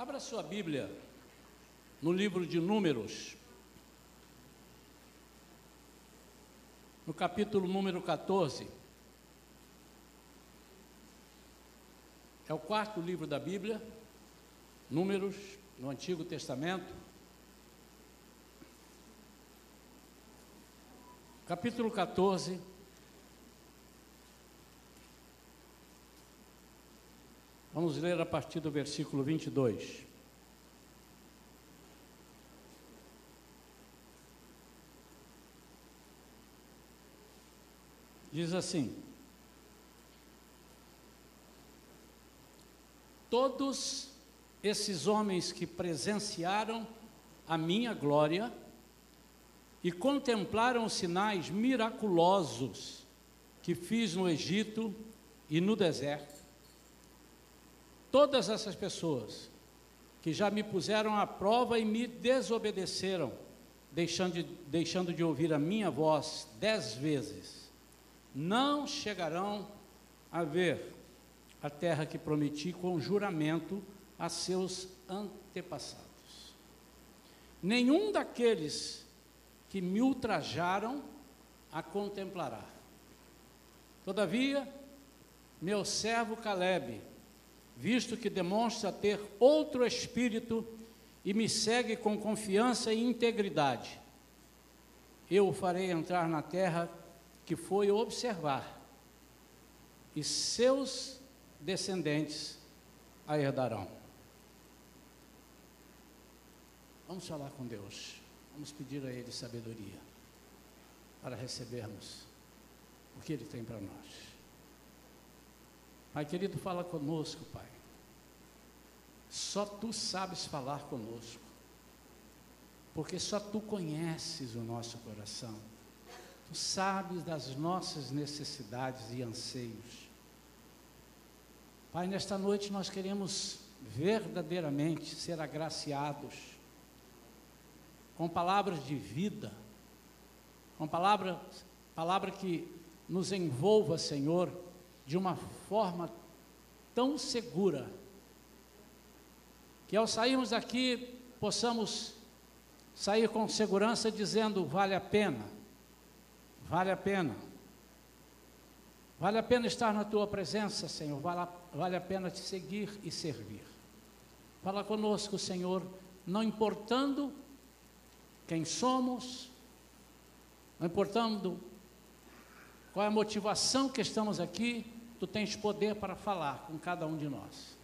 Abra sua Bíblia no livro de Números, no capítulo número 14. É o quarto livro da Bíblia, Números, no Antigo Testamento. Capítulo 14. Vamos ler a partir do versículo 22. Diz assim: todos esses homens que presenciaram a minha glória e contemplaram os sinais miraculosos que fiz no Egito e no deserto, todas essas pessoas que já me puseram à prova e me desobedeceram, deixando de ouvir a minha voz 10 vezes, não chegarão a ver a terra que prometi com juramento a seus antepassados. Nenhum daqueles que me ultrajaram a contemplará. Todavia, meu servo Caleb, visto que demonstra ter outro espírito e me segue com confiança e integridade, eu o farei entrar na terra que foi observar, e seus descendentes a herdarão. Vamos falar com Deus, vamos pedir a Ele sabedoria para recebermos o que Ele tem para nós. Pai querido, fala conosco, Pai. Só Tu sabes falar conosco, porque só Tu conheces o nosso coração. Tu sabes das nossas necessidades e anseios. Pai, nesta noite nós queremos verdadeiramente ser agraciados com palavras de vida, com palavra que nos envolva, Senhor, de uma forma tão segura, que ao sairmos daqui, possamos sair com segurança dizendo: vale a pena, vale a pena. Vale a pena estar na Tua presença, Senhor, vale a pena Te seguir e servir. Fala conosco, Senhor, não importando quem somos, não importando qual é a motivação que estamos aqui, Tu tens poder para falar com cada um de nós.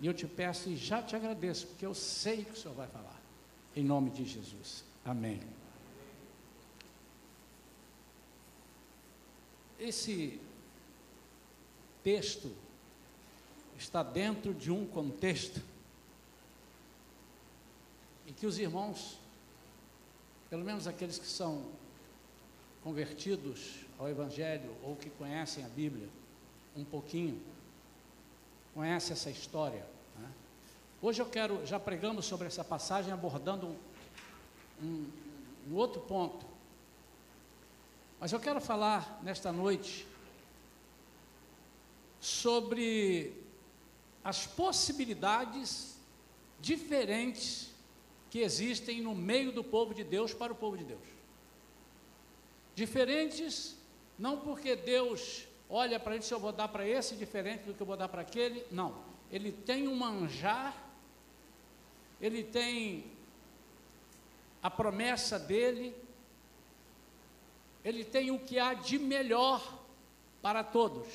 E eu te peço e já te agradeço, porque eu sei que o Senhor vai falar. Em nome de Jesus. Amém. Esse texto está dentro de um contexto em que os irmãos, pelo menos aqueles que são convertidos ao Evangelho ou que conhecem a Bíblia um pouquinho, conhece essa história, né? Hoje eu quero, já pregamos sobre essa passagem, abordando um outro ponto, mas eu quero falar nesta noite sobre as possibilidades diferentes que existem no meio do povo de Deus, para o povo de Deus. Diferentes, não porque Deus olha para ele e diz: eu vou dar para esse diferente do que eu vou dar para aquele. Não, Ele tem um manjar, Ele tem a promessa dEle, Ele tem o que há de melhor para todos.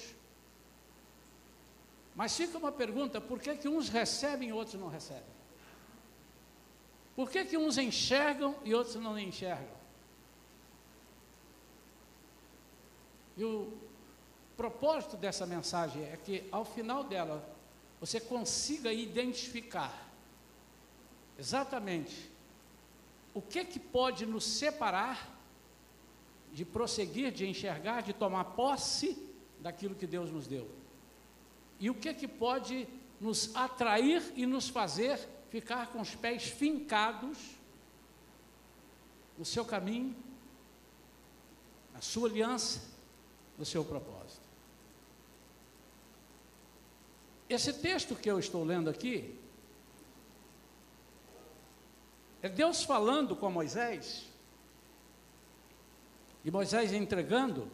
Mas fica uma pergunta: por que que uns recebem e outros não recebem? Por que que uns enxergam e outros não enxergam? E o propósito dessa mensagem é que, ao final dela, você consiga identificar exatamente o que pode nos separar de prosseguir, de enxergar, de tomar posse daquilo que Deus nos deu, e o que pode nos atrair e nos fazer ficar com os pés fincados no seu caminho, na sua aliança, no seu propósito. Esse texto que eu estou lendo aqui É Deus falando com Moisés, e Moisés entregando,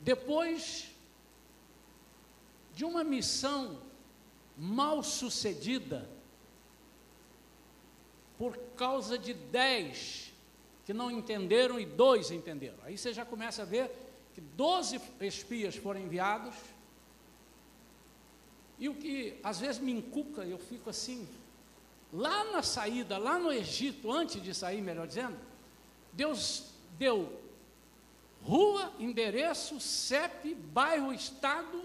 depois de uma missão mal sucedida, por causa de 10 que não entenderam e 2 entenderam. Aí você já começa a ver que 12 espias foram enviados, e o que às vezes me encuca, eu fico assim, lá na saída, lá no Egito, antes de sair, melhor dizendo, Deus deu rua, endereço, CEP, bairro, estado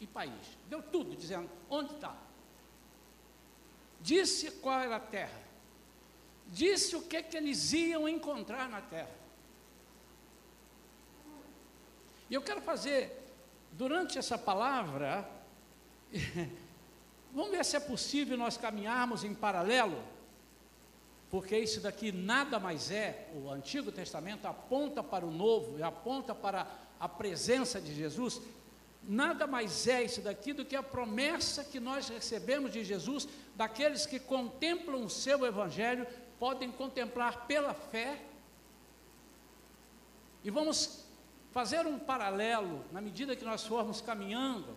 e país. Deu tudo, dizendo onde está. Disse qual era a terra. Disse o que eles iam encontrar na terra. E eu quero fazer, durante essa palavra, vamos ver se é possível nós caminharmos em paralelo, porque isso daqui nada mais é, o Antigo Testamento aponta para o Novo, e aponta para a presença de Jesus, nada mais é isso daqui do que a promessa que nós recebemos de Jesus, daqueles que contemplam o seu Evangelho, podem contemplar pela fé, e vamos fazer um paralelo, na medida que nós formos caminhando.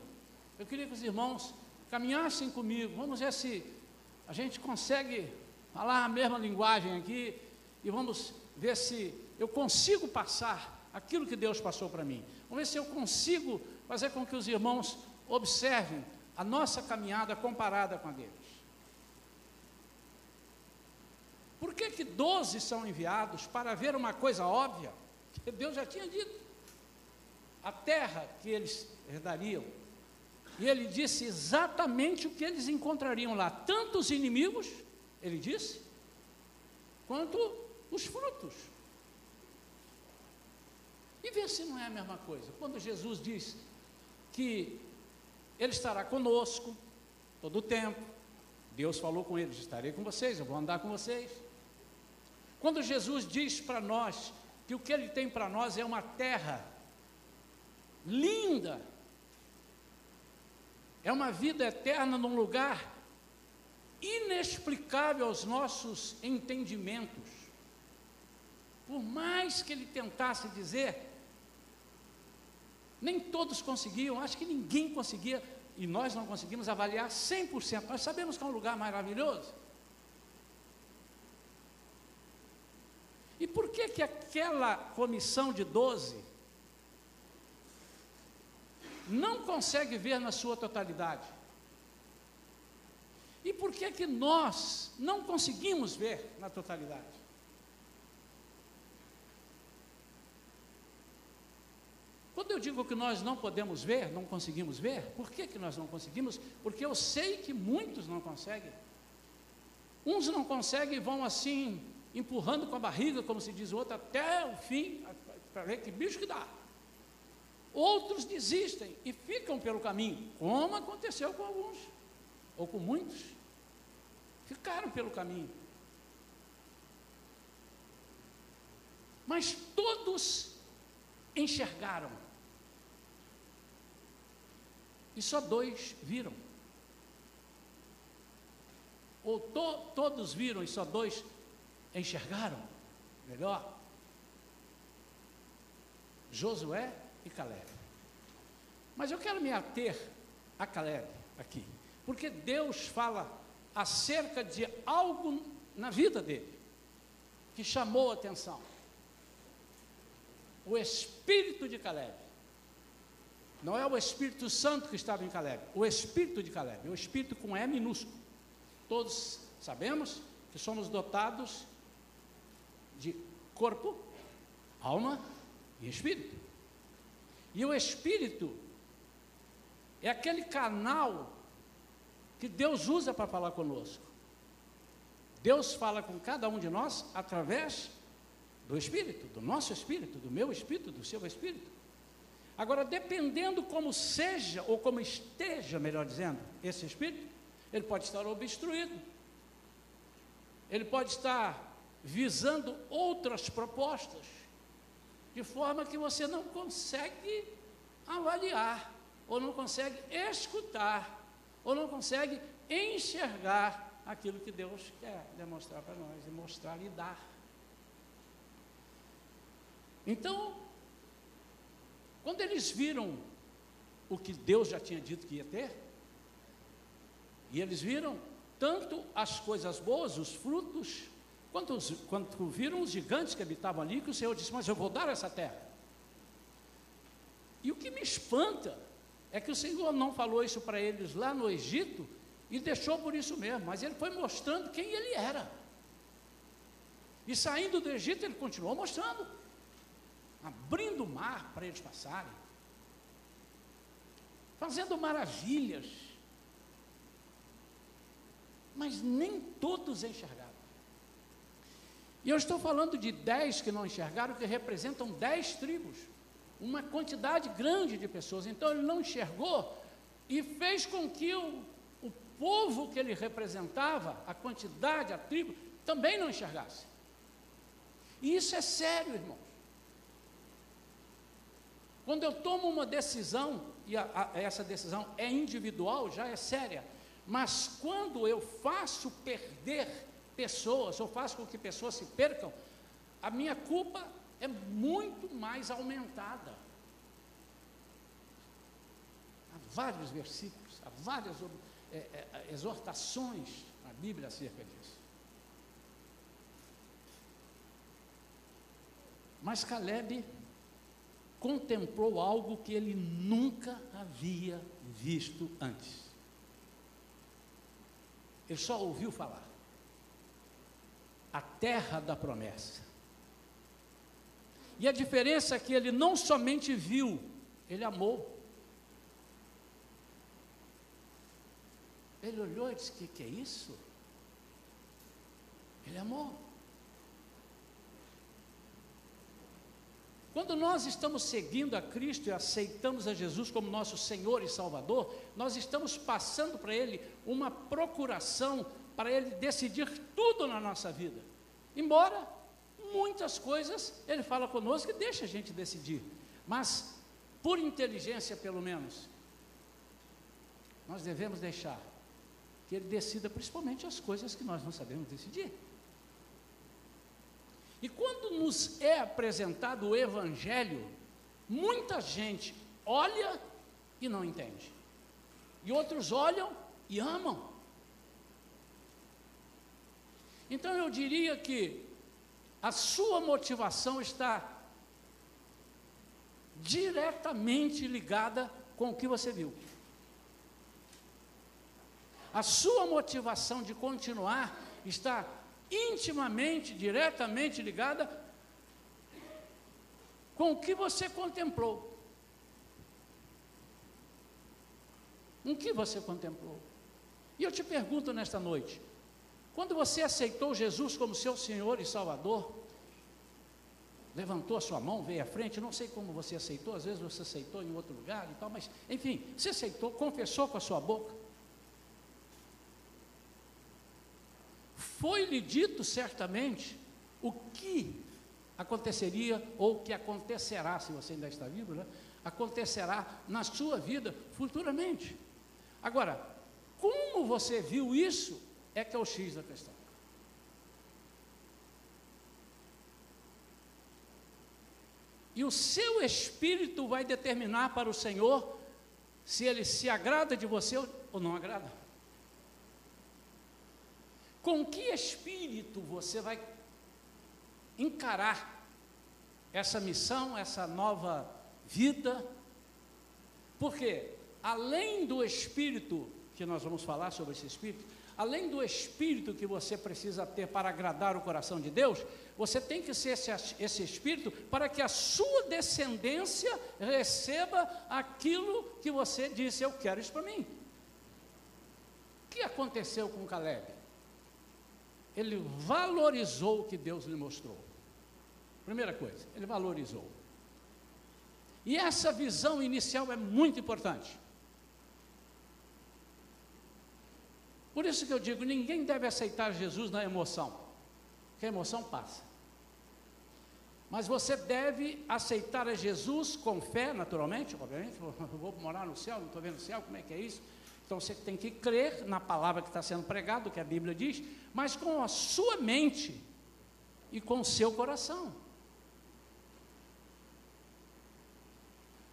Eu queria que os irmãos caminhassem comigo, vamos ver se a gente consegue falar a mesma linguagem aqui, e vamos ver se eu consigo passar aquilo que Deus passou para mim. Vamos ver se eu consigo fazer com que os irmãos observem a nossa caminhada comparada com a deles. Por que que 12 são enviados para ver uma coisa óbvia, que Deus já tinha dito? A terra que eles herdariam. E ele disse exatamente o que eles encontrariam lá, tanto os inimigos, ele disse, quanto os frutos. E vê se não é a mesma coisa. Quando Jesus diz que ele estará conosco todo o tempo, Deus falou com eles, estarei com vocês, eu vou andar com vocês. Quando Jesus diz para nós que o que ele tem para nós é uma terra linda, é uma vida eterna num lugar inexplicável aos nossos entendimentos. Por mais que ele tentasse dizer, nem todos conseguiam, acho que ninguém conseguia, e nós não conseguimos avaliar 100%. Nós sabemos que é um lugar maravilhoso. E por que que aquela comissão de 12 não consegue ver na sua totalidade? E por que que nós não conseguimos ver na totalidade? Quando eu digo que nós não podemos ver, não conseguimos ver, por que que nós não conseguimos? Porque eu sei que muitos não conseguem. Uns não conseguem e vão assim, empurrando com a barriga, como se diz o outro, até o fim, para ver que bicho que dá. Outros desistem e ficam pelo caminho, como aconteceu com alguns, ou com muitos, ficaram pelo caminho. Mas todos enxergaram, e só 2 viram, ou todos viram e só 2 enxergaram, melhor, Josué e Caleb. Mas eu quero me ater a Caleb aqui, porque Deus fala acerca de algo na vida dele que chamou a atenção. O espírito de Caleb. Não é o Espírito Santo que estava em Caleb, o espírito de Caleb, o espírito com E minúsculo. Todos sabemos que somos dotados de corpo, alma e espírito. E o espírito é aquele canal que Deus usa para falar conosco. Deus fala com cada um de nós através do espírito, do nosso espírito, do meu espírito, do seu espírito. Agora, dependendo como seja, ou como esteja, melhor dizendo, esse espírito, ele pode estar obstruído, ele pode estar visando outras propostas, de forma que você não consegue avaliar, ou não consegue escutar, ou não consegue enxergar aquilo que Deus quer demonstrar para nós, e mostrar e dar. Então, quando eles viram o que Deus já tinha dito que ia ter, e eles viram tanto as coisas boas, os frutos, quanto viram os gigantes que habitavam ali, que o Senhor disse: mas eu vou dar essa terra. E o que me espanta é que o Senhor não falou isso para eles lá no Egito, e deixou por isso mesmo, mas ele foi mostrando quem ele era. E saindo do Egito, ele continuou mostrando, abrindo o mar para eles passarem, fazendo maravilhas, mas nem todos enxergaram. E eu estou falando de 10 que não enxergaram, que representam 10 tribos, uma quantidade grande de pessoas. Então ele não enxergou e fez com que o povo que ele representava, a quantidade, a tribo, também não enxergasse. E isso é sério, irmãos. Quando eu tomo uma decisão, e essa decisão é individual, já é séria, mas quando eu faço perder pessoas, ou faço com que pessoas se percam, a minha culpa é muito mais aumentada. Há vários versículos, há várias exortações na Bíblia acerca disso. Mas Caleb contemplou algo que ele nunca havia visto antes. Ele só ouviu falar. A terra da promessa. E a diferença é que ele não somente viu, ele amou. Ele olhou e disse: o que é isso? Ele amou. Quando nós estamos seguindo a Cristo e aceitamos a Jesus como nosso Senhor e Salvador, nós estamos passando para Ele uma procuração para Ele decidir tudo na nossa vida. Embora muitas coisas Ele fala conosco e deixa a gente decidir, mas por inteligência pelo menos, nós devemos deixar que Ele decida principalmente as coisas que nós não sabemos decidir. E quando nos é apresentado o Evangelho, muita gente olha e não entende. E outros olham e amam. Então eu diria que a sua motivação está diretamente ligada com o que você viu. A sua motivação de continuar está intimamente, diretamente ligada com o que você contemplou. O que você contemplou? E eu te pergunto nesta noite, quando você aceitou Jesus como seu Senhor e Salvador, levantou a sua mão, veio à frente, não sei como você aceitou, às vezes você aceitou em outro lugar e tal, mas enfim, você aceitou, confessou com a sua boca, foi-lhe dito certamente o que aconteceria, ou o que acontecerá, se você ainda está vivo, né? Acontecerá na sua vida futuramente. Agora, como você viu isso, é que é o X da questão. E o seu espírito vai determinar para o Senhor se Ele se agrada de você ou não agrada. Com que espírito você vai encarar essa missão, essa nova vida? Porque, além do espírito, que nós vamos falar sobre esse espírito, além do espírito que você precisa ter para agradar o coração de Deus, você tem que ser esse espírito para que a sua descendência receba aquilo que você disse: eu quero isso para mim. O que aconteceu com Caleb? Ele valorizou o que Deus lhe mostrou. Primeira coisa, ele valorizou. E essa visão inicial é muito importante. Por isso que eu digo, ninguém deve aceitar Jesus na emoção, porque a emoção passa. Mas você deve aceitar a Jesus com fé, naturalmente, obviamente. Eu vou morar no céu, não estou vendo o céu, como é que é isso? Então você tem que crer na palavra que está sendo pregada, o que a Bíblia diz, mas com a sua mente e com o seu coração.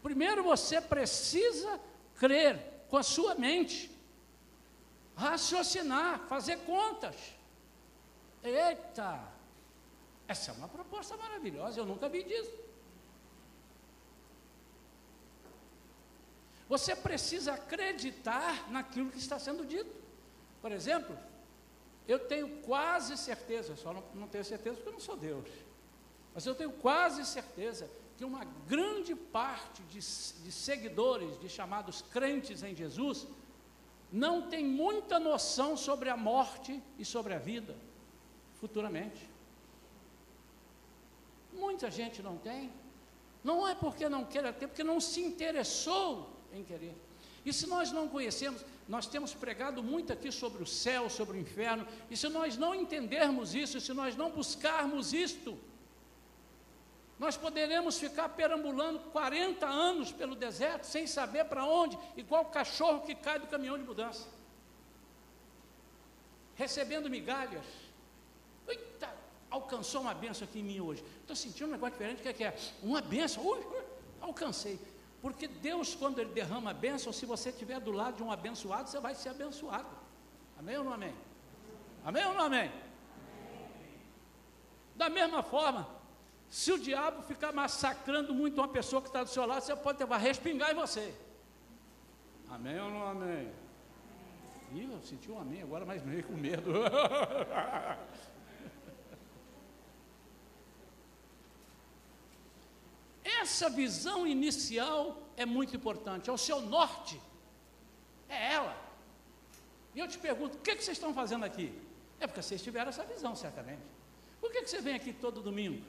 Primeiro você precisa crer com a sua mente, raciocinar, fazer contas. Eita, essa é uma proposta maravilhosa, eu nunca vi disso. Você precisa acreditar naquilo que está sendo dito. Por exemplo, eu tenho quase certeza, só não tenho certeza porque eu não sou Deus, mas eu tenho quase certeza que uma grande parte de seguidores, de chamados crentes em Jesus, não tem muita noção sobre a morte e sobre a vida futuramente. Muita gente não tem, não é porque não quer, é porque não se interessou em querer. E se nós não conhecemos, nós temos pregado muito aqui sobre o céu, sobre o inferno, e se nós não entendermos isso, se nós não buscarmos isto, nós poderemos ficar perambulando 40 anos pelo deserto, sem saber para onde, igual cachorro que cai do caminhão de mudança, recebendo migalhas. Eita, alcançou uma bênção aqui em mim hoje, estou sentindo um negócio diferente, o que é? Uma bênção, alcancei. Porque Deus, quando Ele derrama a bênção, se você estiver do lado de um abençoado, você vai ser abençoado. Amém ou não amém? Amém ou não amém? Da mesma forma, se o diabo ficar massacrando muito uma pessoa que está do seu lado, você pode vai respingar em você. Amém ou não amém? Ih, eu senti um amém agora, mas meio com medo. Essa visão inicial é muito importante, é o seu norte, é ela. E eu te pergunto, o que vocês estão fazendo aqui? É porque vocês tiveram essa visão, certamente. Por que você vem aqui todo domingo?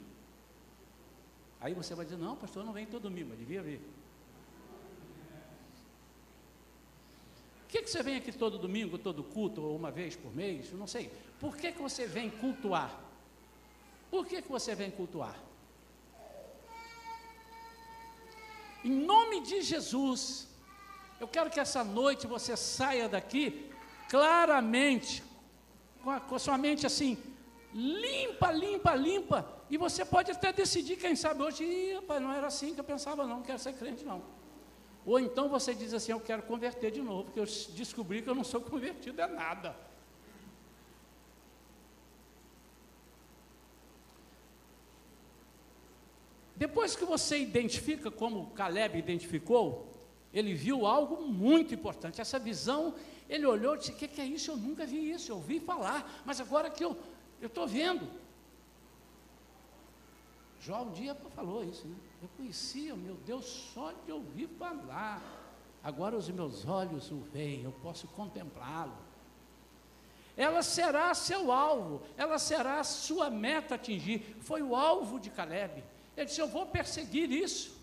Aí você vai dizer, não, pastor, eu não venho todo domingo, mas devia vir. Por que você vem aqui todo domingo, todo culto, ou uma vez por mês? Eu não sei. Por que você vem cultuar? Por que você vem cultuar? Em nome de Jesus, eu quero que essa noite você saia daqui claramente, com a sua mente assim, limpa, limpa, limpa, e você pode até decidir, quem sabe hoje, rapaz, não era assim que eu pensava não, não quero ser crente não. Ou então você diz assim, eu quero converter de novo, porque eu descobri que eu não sou convertido a nada. Depois que você identifica, como Caleb identificou, ele viu algo muito importante. Essa visão, ele olhou e disse, o que é isso? Eu nunca vi isso, eu ouvi falar, mas agora que eu estou vendo. Jó um dia falou isso, né? Eu conhecia, meu Deus, só de ouvir falar. Agora os meus olhos o veem, eu posso contemplá-lo. Ela será seu alvo, ela será sua meta a atingir. Foi o alvo de Caleb. Ele disse, eu vou perseguir isso.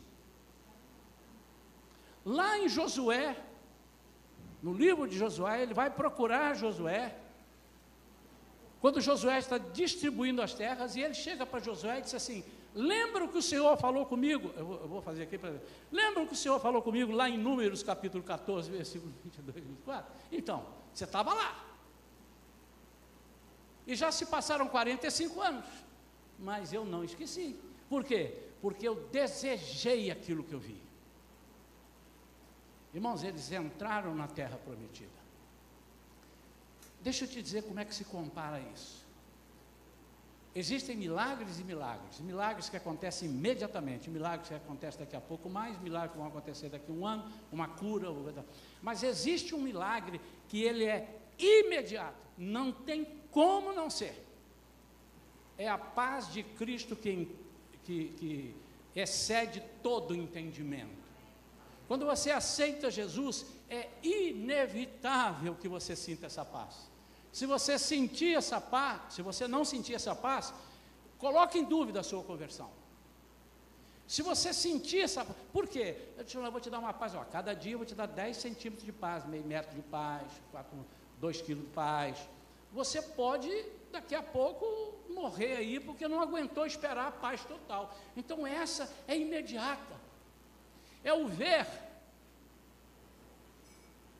Lá em Josué, no livro de Josué, ele vai procurar Josué, quando Josué está distribuindo as terras, e ele chega para Josué e diz assim, lembra o que o Senhor falou comigo, eu vou fazer aqui para ver, lembra o que o Senhor falou comigo lá em Números, capítulo 14, versículo 22 e 24? Então, você estava lá, e já se passaram 45 anos, mas eu não esqueci. Por quê? Porque eu desejei aquilo que eu vi. Irmãos, eles entraram na terra prometida. Deixa eu te dizer como é que se compara isso. Existem milagres e milagres. Milagres que acontecem imediatamente, milagres que acontecem daqui a pouco mais, milagres que vão acontecer daqui a um ano, uma cura. Mas existe um milagre que ele é imediato, não tem como não ser. É a paz de Cristo que excede todo entendimento. Quando você aceita Jesus, é inevitável que você sinta essa paz. Se você sentir essa paz, se você não sentir essa paz, coloque em dúvida a sua conversão. Se você sentir essa paz, por quê? Eu vou te dar uma paz, ó, cada dia eu vou te dar 10 centímetros de paz, meio metro de paz, 2 quilos de paz. Você pode daqui a pouco morrer aí, porque não aguentou esperar a paz total. Então essa é imediata, é o ver.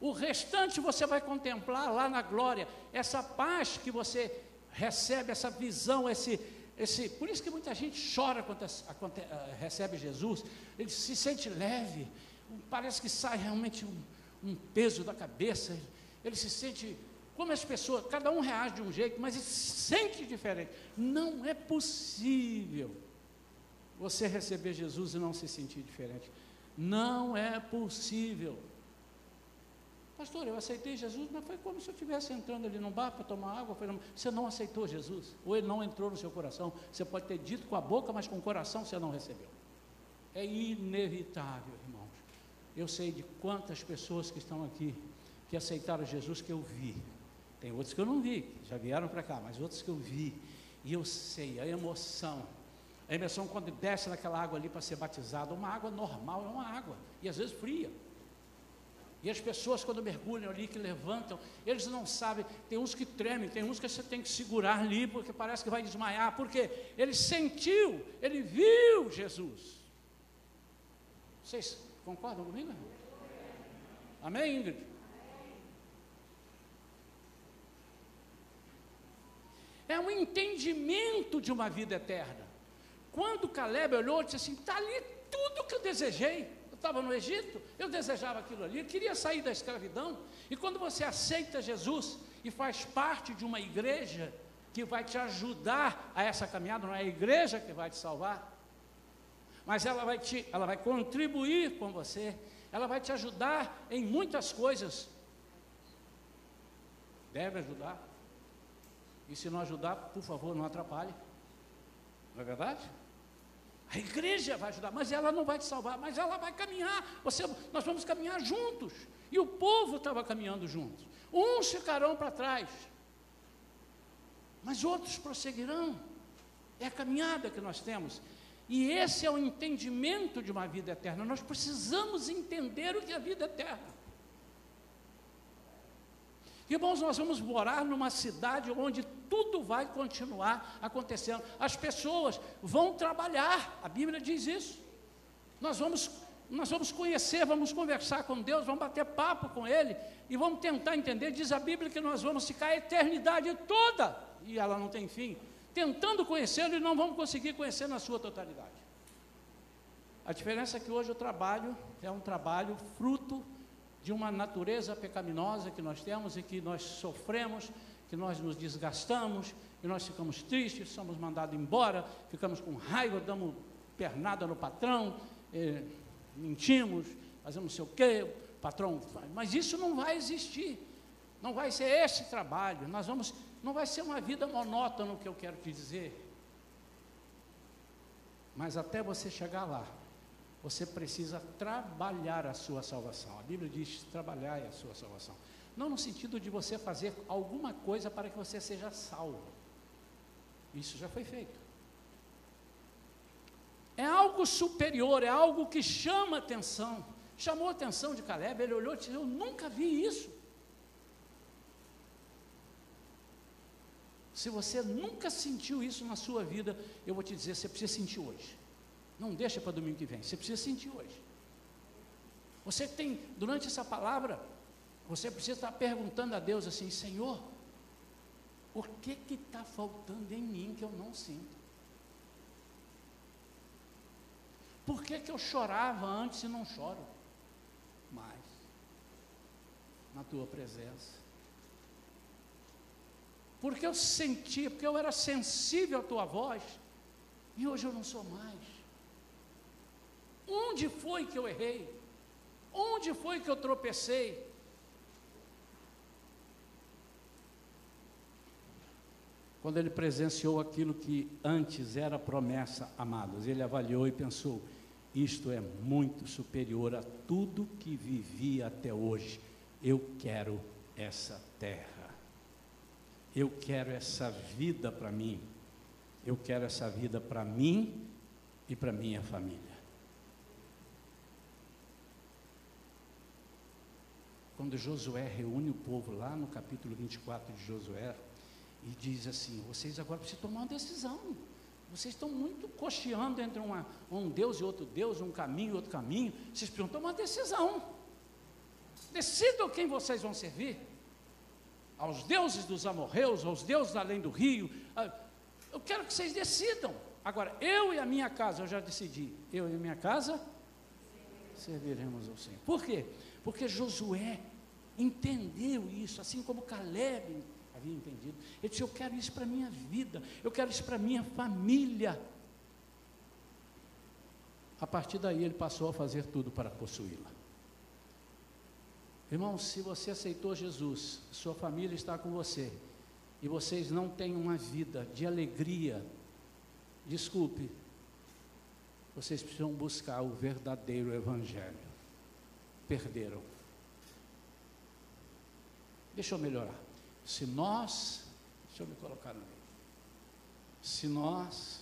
O restante você vai contemplar lá na glória. Essa paz que você recebe, essa visão, por isso que muita gente chora quando recebe Jesus. Ele se sente leve, parece que sai realmente um peso da cabeça. Ele se sente, como as pessoas, cada um reage de um jeito, mas ele se sente diferente. Não é possível você receber Jesus e não se sentir diferente. Não é possível. Pastor, eu aceitei Jesus, mas foi como se eu estivesse entrando ali num bar para tomar água. Você não aceitou Jesus, ou ele não entrou no seu coração. Você pode ter dito com a boca, mas com o coração você não recebeu. É inevitável, irmãos. Eu sei de quantas pessoas que estão aqui, que aceitaram Jesus, que eu vi. Tem outros que eu não vi, que já vieram para cá, mas outros que eu vi. E eu sei, a emoção quando desce naquela água ali para ser batizado, uma água normal, é uma água, e às vezes fria. E as pessoas quando mergulham ali, que levantam, eles não sabem, tem uns que tremem, tem uns que você tem que segurar ali, porque parece que vai desmaiar, porque ele sentiu, ele viu Jesus. Vocês concordam comigo? Amém, Ingrid? É um entendimento de uma vida eterna. Quando Caleb olhou, disse assim, está ali tudo que eu desejei. Estava no Egito, eu desejava aquilo ali, eu queria sair da escravidão. E quando você aceita Jesus e faz parte de uma igreja que vai te ajudar a essa caminhada, não é a igreja que vai te salvar, mas ela vai contribuir com você, ela vai te ajudar em muitas coisas, deve ajudar, e se não ajudar, por favor, não atrapalhe, não é verdade? A igreja vai ajudar, mas ela não vai te salvar, mas ela vai caminhar, nós vamos caminhar juntos, e o povo estava caminhando juntos, uns ficarão para trás, mas outros prosseguirão, é a caminhada que nós temos, e esse é o entendimento de uma vida eterna. Nós precisamos entender o que é a vida eterna, irmãos. Nós vamos morar numa cidade onde tudo vai continuar acontecendo, as pessoas vão trabalhar, a Bíblia diz isso, nós vamos conhecer, vamos conversar com Deus, vamos bater papo com Ele, e vamos tentar entender. Diz a Bíblia que nós vamos ficar a eternidade toda, e ela não tem fim, tentando conhecê-lo, e não vamos conseguir conhecer na sua totalidade. A diferença é que hoje o trabalho é um trabalho fruto de uma natureza pecaminosa que nós temos, e que nós sofremos, que nós nos desgastamos, e nós ficamos tristes, somos mandados embora, ficamos com raiva, damos pernada no patrão, mentimos, fazemos não sei o quê, o patrão faz. Mas isso não vai existir, não vai ser esse trabalho, não vai ser uma vida monótona, o que eu quero te dizer. Mas até você chegar lá, você precisa trabalhar a sua salvação. A Bíblia diz, trabalhar a sua salvação. Não no sentido de você fazer alguma coisa para que você seja salvo. Isso já foi feito. É algo superior, é algo que chama atenção. Chamou a atenção de Caleb, ele olhou e disse, eu nunca vi isso. Se você nunca sentiu isso na sua vida, eu vou te dizer, você precisa sentir hoje. Não deixa para domingo que vem, você precisa sentir hoje. Você tem, durante essa palavra, você precisa estar perguntando a Deus assim, Senhor, o que está faltando em mim que eu não sinto? Por que eu chorava antes e não choro mais na tua presença? Porque eu sentia, porque eu era sensível à tua voz, e hoje eu não sou mais. Onde foi que eu errei? Onde foi que eu tropecei? Quando ele presenciou aquilo que antes era promessa, amados, ele avaliou e pensou, isto é muito superior a tudo que vivi até hoje. Eu quero essa terra. Eu quero essa vida para mim. Eu quero essa vida para mim e para minha família. Quando Josué reúne o povo lá no capítulo 24 de Josué, e diz assim, vocês agora precisam tomar uma decisão, vocês estão muito cocheando entre um Deus e outro Deus, um caminho e outro caminho, vocês precisam tomar uma decisão. decidam quem vocês vão servir, aos deuses dos amorreus, aos deuses além do rio, eu quero que vocês decidam. Agora, eu e a minha casa, eu já decidi, eu e a minha casa serviremos ao Senhor. Por quê? Porque Josué entendeu isso, assim como Caleb havia entendido. Ele disse: eu quero isso para a minha vida, eu quero isso para a minha família. A partir daí ele passou a fazer tudo para possuí-la. Irmãos, se você aceitou Jesus, sua família está com você, e vocês não têm uma vida de alegria, desculpe, vocês precisam buscar o verdadeiro Evangelho. Perderam. Deixa eu melhorar. Deixa eu me colocar no meio. Se nós,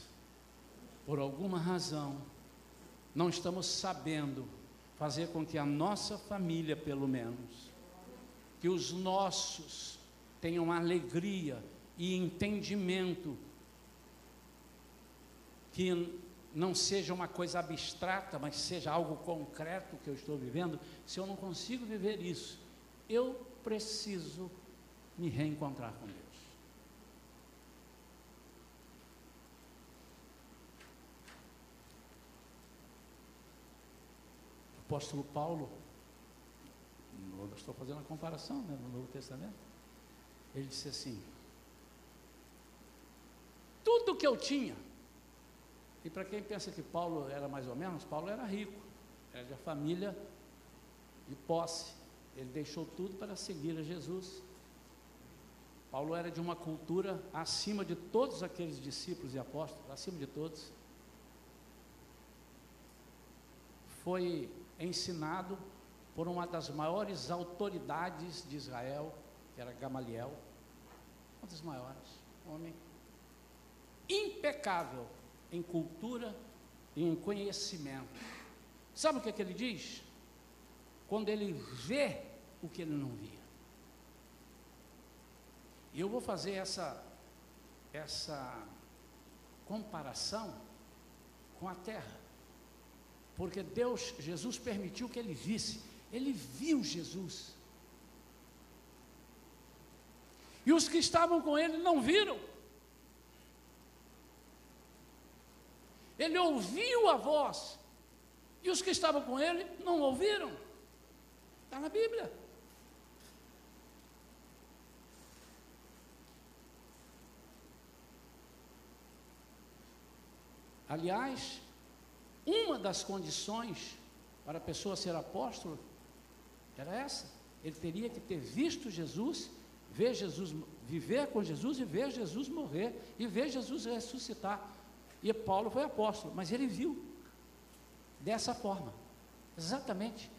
por alguma razão, não estamos sabendo fazer com que a nossa família, pelo menos, que os nossos tenham alegria e entendimento, que não seja uma coisa abstrata, mas seja algo concreto que eu estou vivendo. Se eu não consigo viver isso, eu preciso me reencontrar com Deus. O apóstolo Paulo, eu estou fazendo uma comparação, né, no Novo Testamento, ele disse assim: tudo que eu tinha. E para quem pensa que Paulo era mais ou menos, Paulo era rico, era de família de posse, ele deixou tudo para seguir a Jesus. Paulo era de uma cultura acima de todos aqueles discípulos e apóstolos, acima de todos. Foi ensinado por uma das maiores autoridades de Israel, que era Gamaliel, um dos maiores, homem impecável em cultura e em conhecimento. Sabe o que é que ele diz? Quando ele vê o que ele não via. E eu vou fazer essa comparação com a terra, porque Jesus permitiu que ele visse. Ele viu Jesus, e os que estavam com ele não viram. Ele ouviu a voz, e os que estavam com ele não ouviram. Está na Bíblia. Aliás, uma das condições para a pessoa ser apóstolo era essa: ele teria que ter visto Jesus, ver Jesus, viver com Jesus, e ver Jesus morrer, e ver Jesus ressuscitar. E Paulo foi apóstolo, mas ele viu dessa forma, exatamente.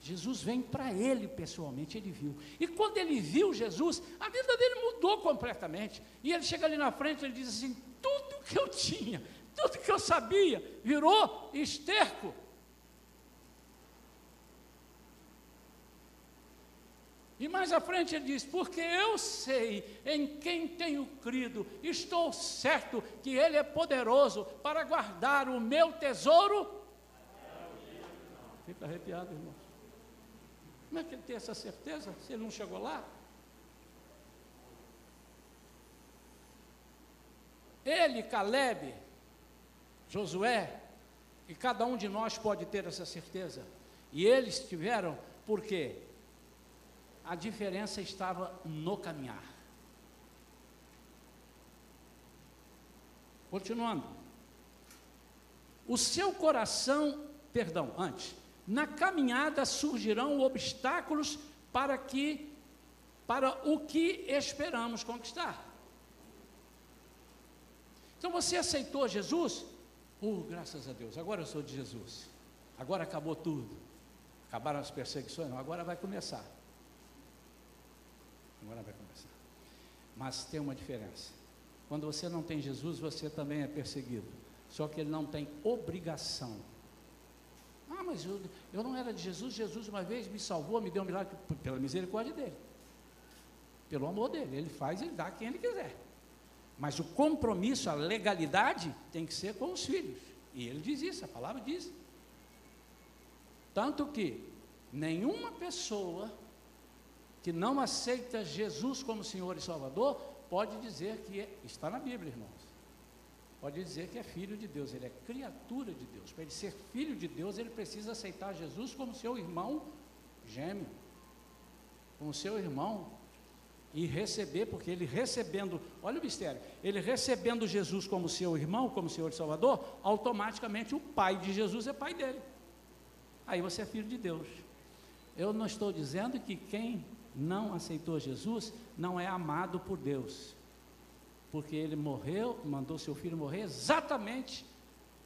Jesus vem para ele pessoalmente, ele viu. E quando ele viu Jesus, a vida dele mudou completamente. E ele chega ali na frente, ele diz assim: tudo que eu tinha, tudo que eu sabia, virou esterco. E mais à frente ele diz: porque eu sei em quem tenho crido, estou certo que ele é poderoso para guardar o meu tesouro. Fica arrepiado, irmão. Como é que ele tem essa certeza, se ele não chegou lá? Ele, Caleb, Josué, e cada um de nós pode ter essa certeza. E eles tiveram, por quê? A diferença estava no caminhar. Continuando. Na caminhada surgirão obstáculos para o que esperamos conquistar. Então você aceitou Jesus? Graças a Deus, agora eu sou de Jesus. Agora acabou tudo. Acabaram as perseguições? Não, agora vai começar. Agora vai começar. Mas tem uma diferença: quando você não tem Jesus, você também é perseguido, só que ele não tem obrigação. Ah, mas eu não era de Jesus, Jesus uma vez me salvou, me deu um milagre, pela misericórdia dele, pelo amor dele, ele faz, ele dá a quem ele quiser. Mas o compromisso, a legalidade tem que ser com os filhos, e ele diz isso, a palavra diz. Tanto que nenhuma pessoa que não aceita Jesus como Senhor e Salvador pode dizer que é, está na Bíblia, irmãos, pode dizer que é filho de Deus, ele é criatura de Deus. Para ele ser filho de Deus, ele precisa aceitar Jesus como seu irmão gêmeo, como seu irmão, e receber, porque ele recebendo, olha o mistério, ele recebendo Jesus como seu irmão, como Senhor e Salvador, automaticamente o pai de Jesus é pai dele. Aí você é filho de Deus. Eu não estou dizendo que quem não aceitou Jesus não é amado por Deus, porque ele morreu, mandou seu filho morrer exatamente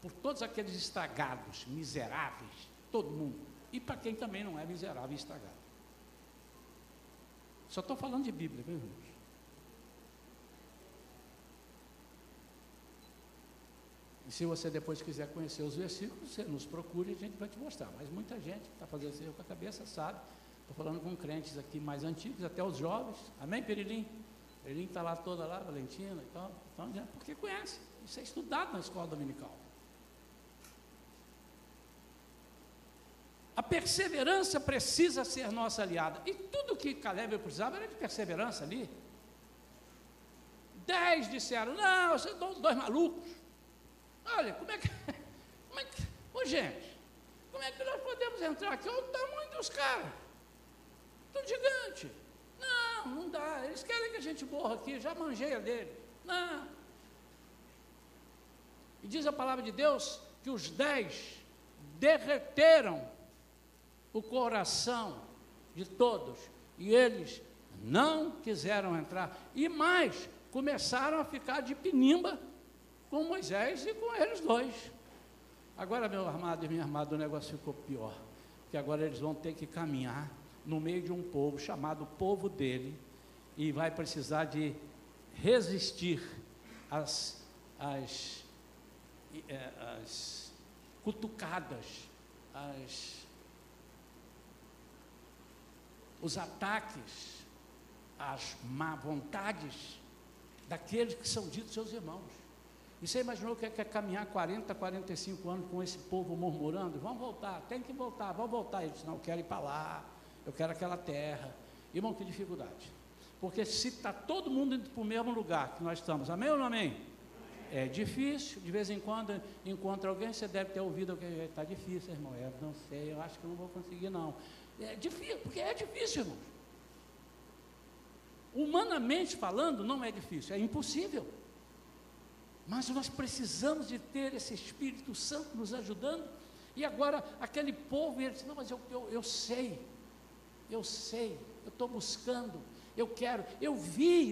por todos aqueles estragados, miseráveis, todo mundo, e para quem também não é miserável e estragado. Só estou falando de Bíblia, viu, irmãos? E se você depois quiser conhecer os versículos, você nos procure e a gente vai te mostrar. Mas muita gente que está fazendo isso com a cabeça sabe. Estou falando com crentes aqui mais antigos, até os jovens. Amém, Perilim? Perilim está lá toda lá, Valentina e tal. Então, já, porque conhece. Isso é estudado na escola dominical. A perseverança precisa ser nossa aliada. E tudo que Caleb precisava era de perseverança ali. 10 disseram, não, vocês são dois malucos. Olha, como é que ô gente, como é que nós podemos entrar aqui? Olha o tamanho dos caras. Tudo gigante. Não, não dá. Eles querem que a gente morra aqui, já manjei a dele. Não. E diz a palavra de Deus que os 10 derreteram o coração de todos, e eles não quiseram entrar, e mais, começaram a ficar de pinimba com Moisés e com eles dois. Agora, meu amado e minha amada, o negócio ficou pior, porque agora eles vão ter que caminhar no meio de um povo, chamado povo dele, e vai precisar de resistir às cutucadas, os ataques, as má vontades daqueles que são ditos seus irmãos. E você imaginou que é caminhar 40, 45 anos com esse povo murmurando? Vamos voltar, tem que voltar, vamos voltar. Ele disse, não, eu quero ir para lá, eu quero aquela terra. Irmão, que dificuldade. Porque se está todo mundo indo para o mesmo lugar que nós estamos, amém ou não amém? É difícil, de vez em quando encontra alguém, você deve ter ouvido alguém, está difícil, irmão, eu não sei, eu acho que não vou conseguir não. É difícil, porque é difícil, irmão. Humanamente falando, não é difícil, é impossível. Mas nós precisamos de ter esse Espírito Santo nos ajudando. E agora, aquele povo, ele disse, não, mas eu sei, eu estou buscando, eu quero, eu vi,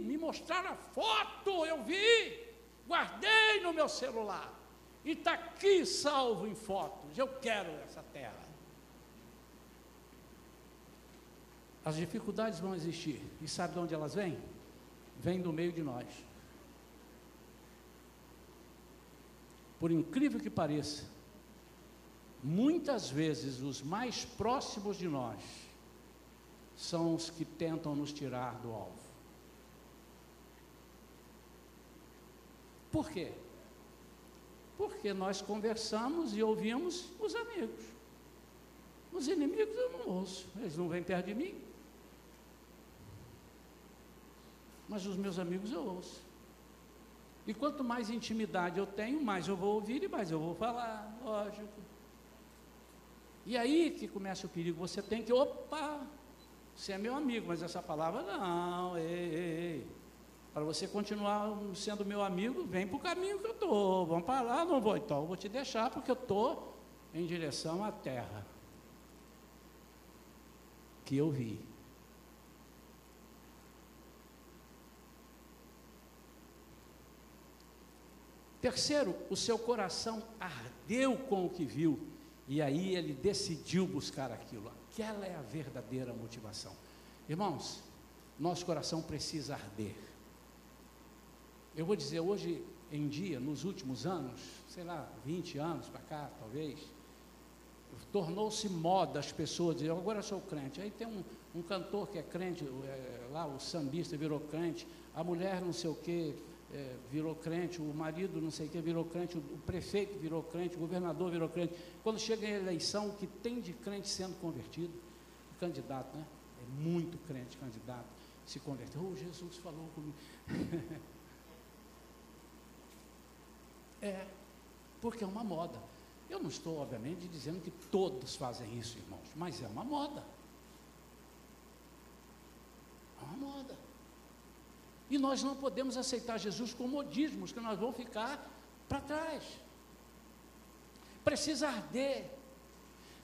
me mostraram a foto, eu vi. Guardei no meu celular, e está aqui salvo em fotos, eu quero essa terra. As dificuldades vão existir, e sabe de onde elas vêm? Vêm do meio de nós. Por incrível que pareça, muitas vezes os mais próximos de nós são os que tentam nos tirar do alvo. Por quê? Porque nós conversamos e ouvimos os amigos. Os inimigos eu não ouço, eles não vêm perto de mim. Mas os meus amigos eu ouço. E quanto mais intimidade eu tenho, mais eu vou ouvir e mais eu vou falar, lógico. E aí que começa o perigo, você tem que, opa, você é meu amigo, mas essa palavra não, ei. Para você continuar sendo meu amigo, vem para o caminho que eu estou, vamos para lá, não vou, então eu vou te deixar, porque eu estou em direção à terra que eu vi. Terceiro, o seu coração ardeu com o que viu, e aí ele decidiu buscar aquilo. Aquela é a verdadeira motivação. Irmãos, nosso coração precisa arder. Eu vou dizer, hoje em dia, nos últimos anos, sei lá, 20 anos para cá, talvez, tornou-se moda as pessoas dizerem, agora eu sou crente. Aí tem um cantor que é crente, lá o sambista virou crente, a mulher não sei o quê, virou crente, o marido não sei o que virou crente, o prefeito virou crente, o governador virou crente. Quando chega a eleição, o que tem de crente sendo convertido? Candidato, né? É muito crente candidato se converteu. Oh, Jesus falou comigo. É, porque é uma moda. Eu não estou, obviamente, dizendo que todos fazem isso, irmãos, mas é uma moda. É uma moda. E nós não podemos aceitar Jesus com modismos, que nós vamos ficar para trás. Precisa arder.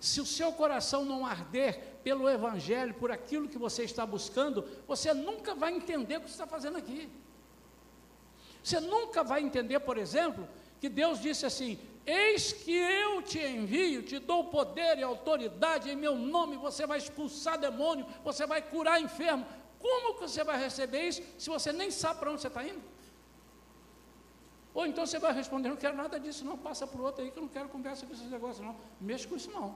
Se o seu coração não arder pelo Evangelho, por aquilo que você está buscando, você nunca vai entender o que você está fazendo aqui. Você nunca vai entender, por exemplo, que Deus disse assim: eis que eu te envio, te dou poder e autoridade, em meu nome você vai expulsar demônio, você vai curar enfermo. Como que você vai receber isso, se você nem sabe para onde você está indo? Ou então você vai responder: não quero nada disso não, passa para o outro aí, que eu não quero conversa com esses negócios não, mexe com isso não.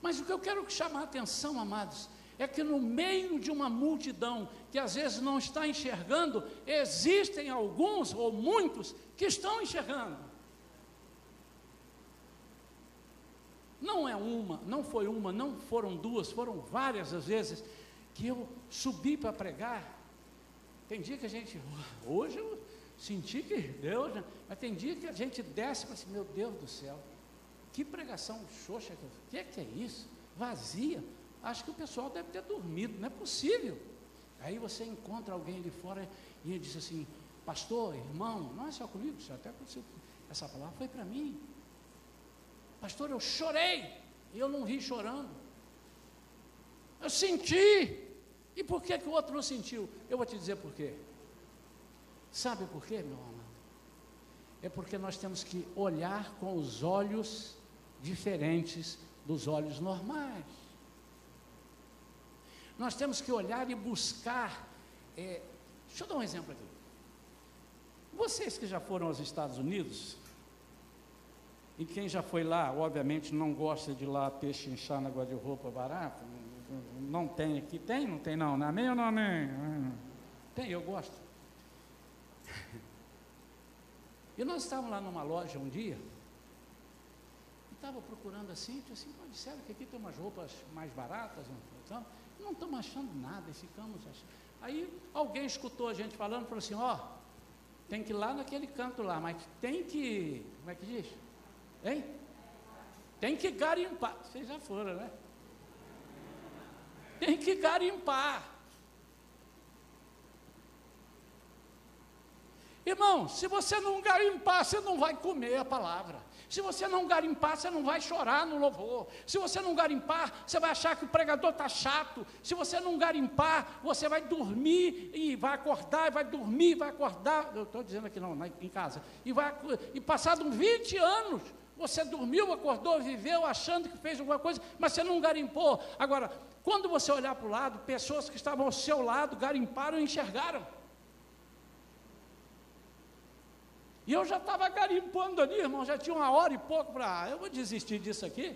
Mas o que eu quero chamar a atenção, amados, é que no meio de uma multidão que às vezes não está enxergando, existem alguns ou muitos que estão enxergando. Não é uma, não foi uma, não foram duas, foram várias as vezes que eu subi para pregar. Tem dia que a gente, hoje eu senti que Deus, mas tem dia que a gente desce e fala assim: meu Deus do céu, que pregação xoxa, o que é isso? Vazia. Acho que o pessoal deve ter dormido, não é possível. Aí você encontra alguém ali fora e ele diz assim: pastor, irmão, não é só comigo, isso até aconteceu, essa palavra foi para mim. Pastor, eu chorei, e eu não ri chorando. Eu senti. E por que que o outro não sentiu? Eu vou te dizer por quê. Sabe por quê, meu amado? É porque nós temos que olhar com os olhos diferentes dos olhos normais. Nós temos que olhar e buscar, deixa eu dar um exemplo aqui. Vocês que já foram aos Estados Unidos, e quem já foi lá, obviamente não gosta de ir lá peixe inchar na guarda-roupa barato, não tem aqui, tem? Não tem não, não é amém ou não amém? Tem, eu gosto. E nós estávamos lá numa loja um dia, e estava procurando assim, e assim, pô, disseram que aqui tem umas roupas mais baratas, então não estamos achando nada, e ficamos achando. Aí alguém escutou a gente falando, falou assim: ó, tem que ir lá naquele canto lá, mas tem que, como é que diz? Hein? Tem que garimpar. Vocês já foram, né? Tem que garimpar. Irmão, se você não garimpar, você não vai comer a palavra. Se você não garimpar, você não vai chorar no louvor. Se você não garimpar, você vai achar que o pregador está chato. Se você não garimpar, você vai dormir e vai acordar, e vai dormir e vai acordar. Eu estou dizendo aqui não, em casa. E passado 20 anos, você dormiu, acordou, viveu, achando que fez alguma coisa, mas você não garimpou. Agora, quando você olhar para o lado, pessoas que estavam ao seu lado garimparam e enxergaram. E eu já estava garimpando ali, irmão, já tinha uma hora e pouco para, eu vou desistir disso aqui.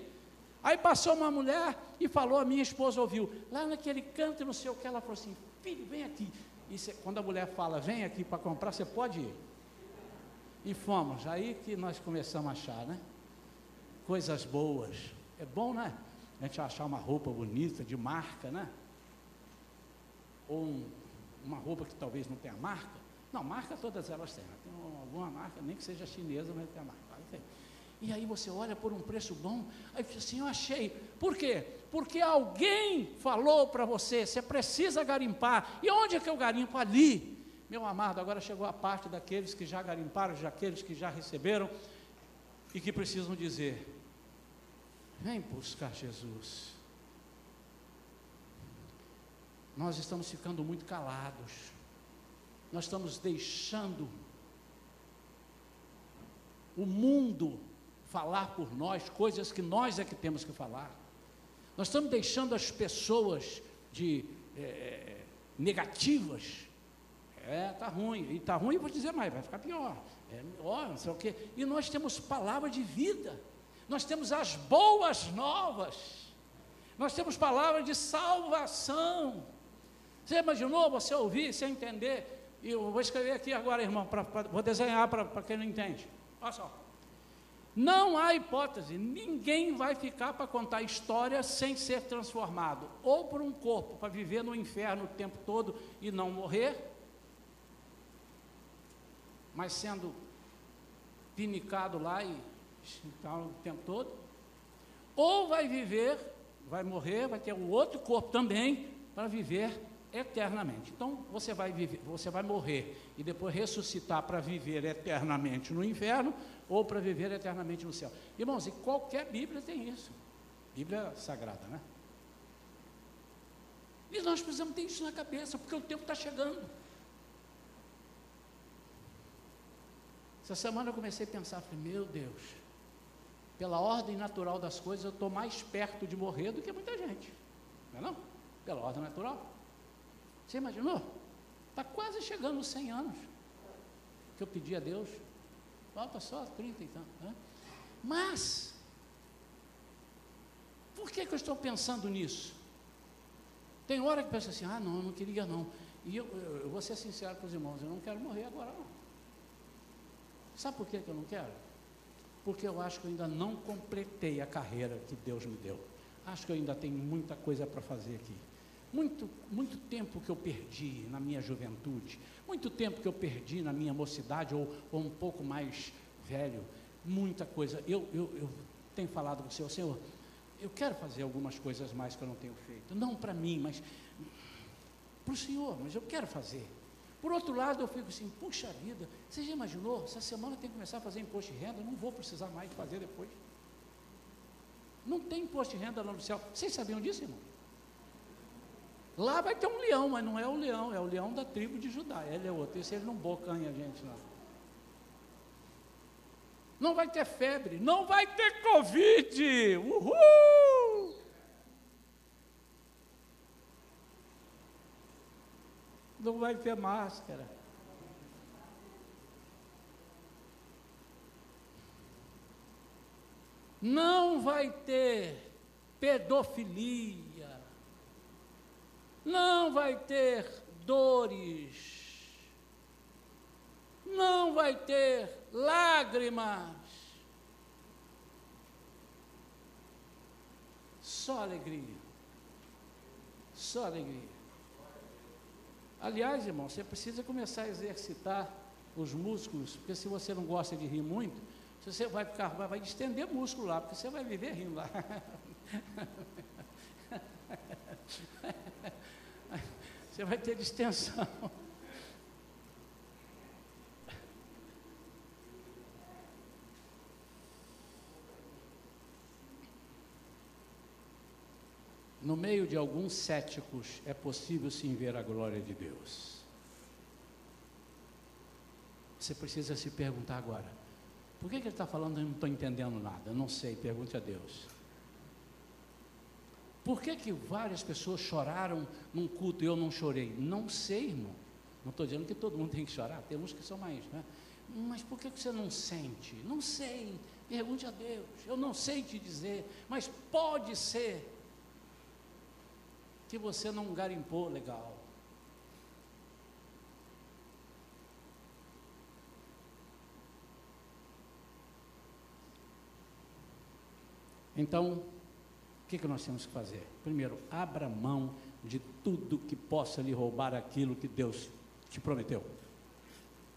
Aí passou uma mulher e falou, a minha esposa ouviu, lá naquele canto, não sei o que, ela falou assim: filho, vem aqui. E cê, quando a mulher fala, vem aqui para comprar, você pode ir. E fomos, aí que nós começamos a achar, né? Coisas boas. É bom, né? A gente achar uma roupa bonita, de marca, né? Ou uma roupa que talvez não tenha marca. Não, marca todas elas têm, tem alguma marca, nem que seja chinesa, mas tem a marca, tem. E aí você olha por um preço bom, aí você diz assim: eu achei. Por quê? Porque alguém falou para você, você precisa garimpar. E onde é que eu garimpo? Ali. Meu amado, agora chegou a parte daqueles que já garimparam, daqueles que já receberam, e que precisam dizer: vem buscar Jesus. Nós estamos ficando muito calados. Nós estamos deixando o mundo falar por nós, coisas que nós é que temos que falar. Nós estamos deixando as pessoas negativas. Está ruim, e está ruim, eu vou dizer mais, vai ficar pior, pior, não sei o quê. E nós temos palavra de vida, nós temos as boas novas. Nós temos palavras de salvação. Você imaginou, você ouvir, você entender? E eu vou escrever aqui agora, irmão, vou desenhar para quem não entende. Olha só. Não há hipótese, ninguém vai ficar para contar história sem ser transformado, ou por um corpo, para viver no inferno o tempo todo e não morrer, mas sendo pinicado lá e então, o tempo todo, ou vai viver, vai morrer, vai ter um outro corpo também, para viver eternamente. Então você vai viver, você vai morrer e depois ressuscitar para viver eternamente no inferno ou para viver eternamente no céu. Irmãos, e qualquer Bíblia tem isso. Bíblia sagrada, né? E nós precisamos ter isso na cabeça, porque o tempo está chegando. Essa semana eu comecei a pensar, falei, meu Deus, pela ordem natural das coisas eu estou mais perto de morrer do que muita gente. Não é não? Pela ordem natural. Você imaginou? Está quase chegando os 100 anos que eu pedi a Deus. Falta só 30 e tanto, né? Mas, por que eu estou pensando nisso? Tem hora que pensa assim, ah não, eu não queria não. E eu vou ser sincero com os irmãos, eu não quero morrer agora não. Sabe por que eu não quero? Porque eu acho que eu ainda não completei a carreira que Deus me deu. Acho que eu ainda tenho muita coisa para fazer aqui. Muito tempo que eu perdi na minha juventude, muito tempo que eu perdi na minha mocidade, ou um pouco mais velho, muita coisa. Eu tenho falado com o Senhor, Senhor, eu quero fazer algumas coisas mais que eu não tenho feito, não para mim, mas para o Senhor, mas eu quero fazer. Por outro lado, eu fico assim, puxa vida, você já imaginou, essa semana tem que começar a fazer imposto de renda, eu não vou precisar mais fazer depois. Não tem imposto de renda lá no céu, vocês sabiam disso, irmão? Lá vai ter um leão, mas não é o leão, é o leão da tribo de Judá, ele é outro, esse ele não bocanha a gente lá. Não vai ter febre, não vai ter Covid, uhul! Não vai ter máscara. Não vai ter pedofilia. Não vai ter dores, não vai ter lágrimas, só alegria, só alegria. Aliás, irmão, você precisa começar a exercitar os músculos, porque se você não gosta de rir muito, você vai ficar, vai distender músculo lá, porque você vai viver rindo lá. Você vai ter distensão. No meio de alguns céticos é possível sim ver a glória de Deus. Você precisa se perguntar agora, por que ele está falando, eu não estou entendendo nada, eu não sei, pergunte a Deus. Por que que várias pessoas choraram num culto e eu não chorei? Não sei, irmão. Não estou dizendo que todo mundo tem que chorar, tem uns que são mais, né? Mas por que que você não sente? Não sei, pergunte a Deus, eu não sei te dizer, mas pode ser que você não garimpou legal. Então, o que nós temos que fazer? Primeiro, abra mão de tudo que possa lhe roubar aquilo que Deus te prometeu.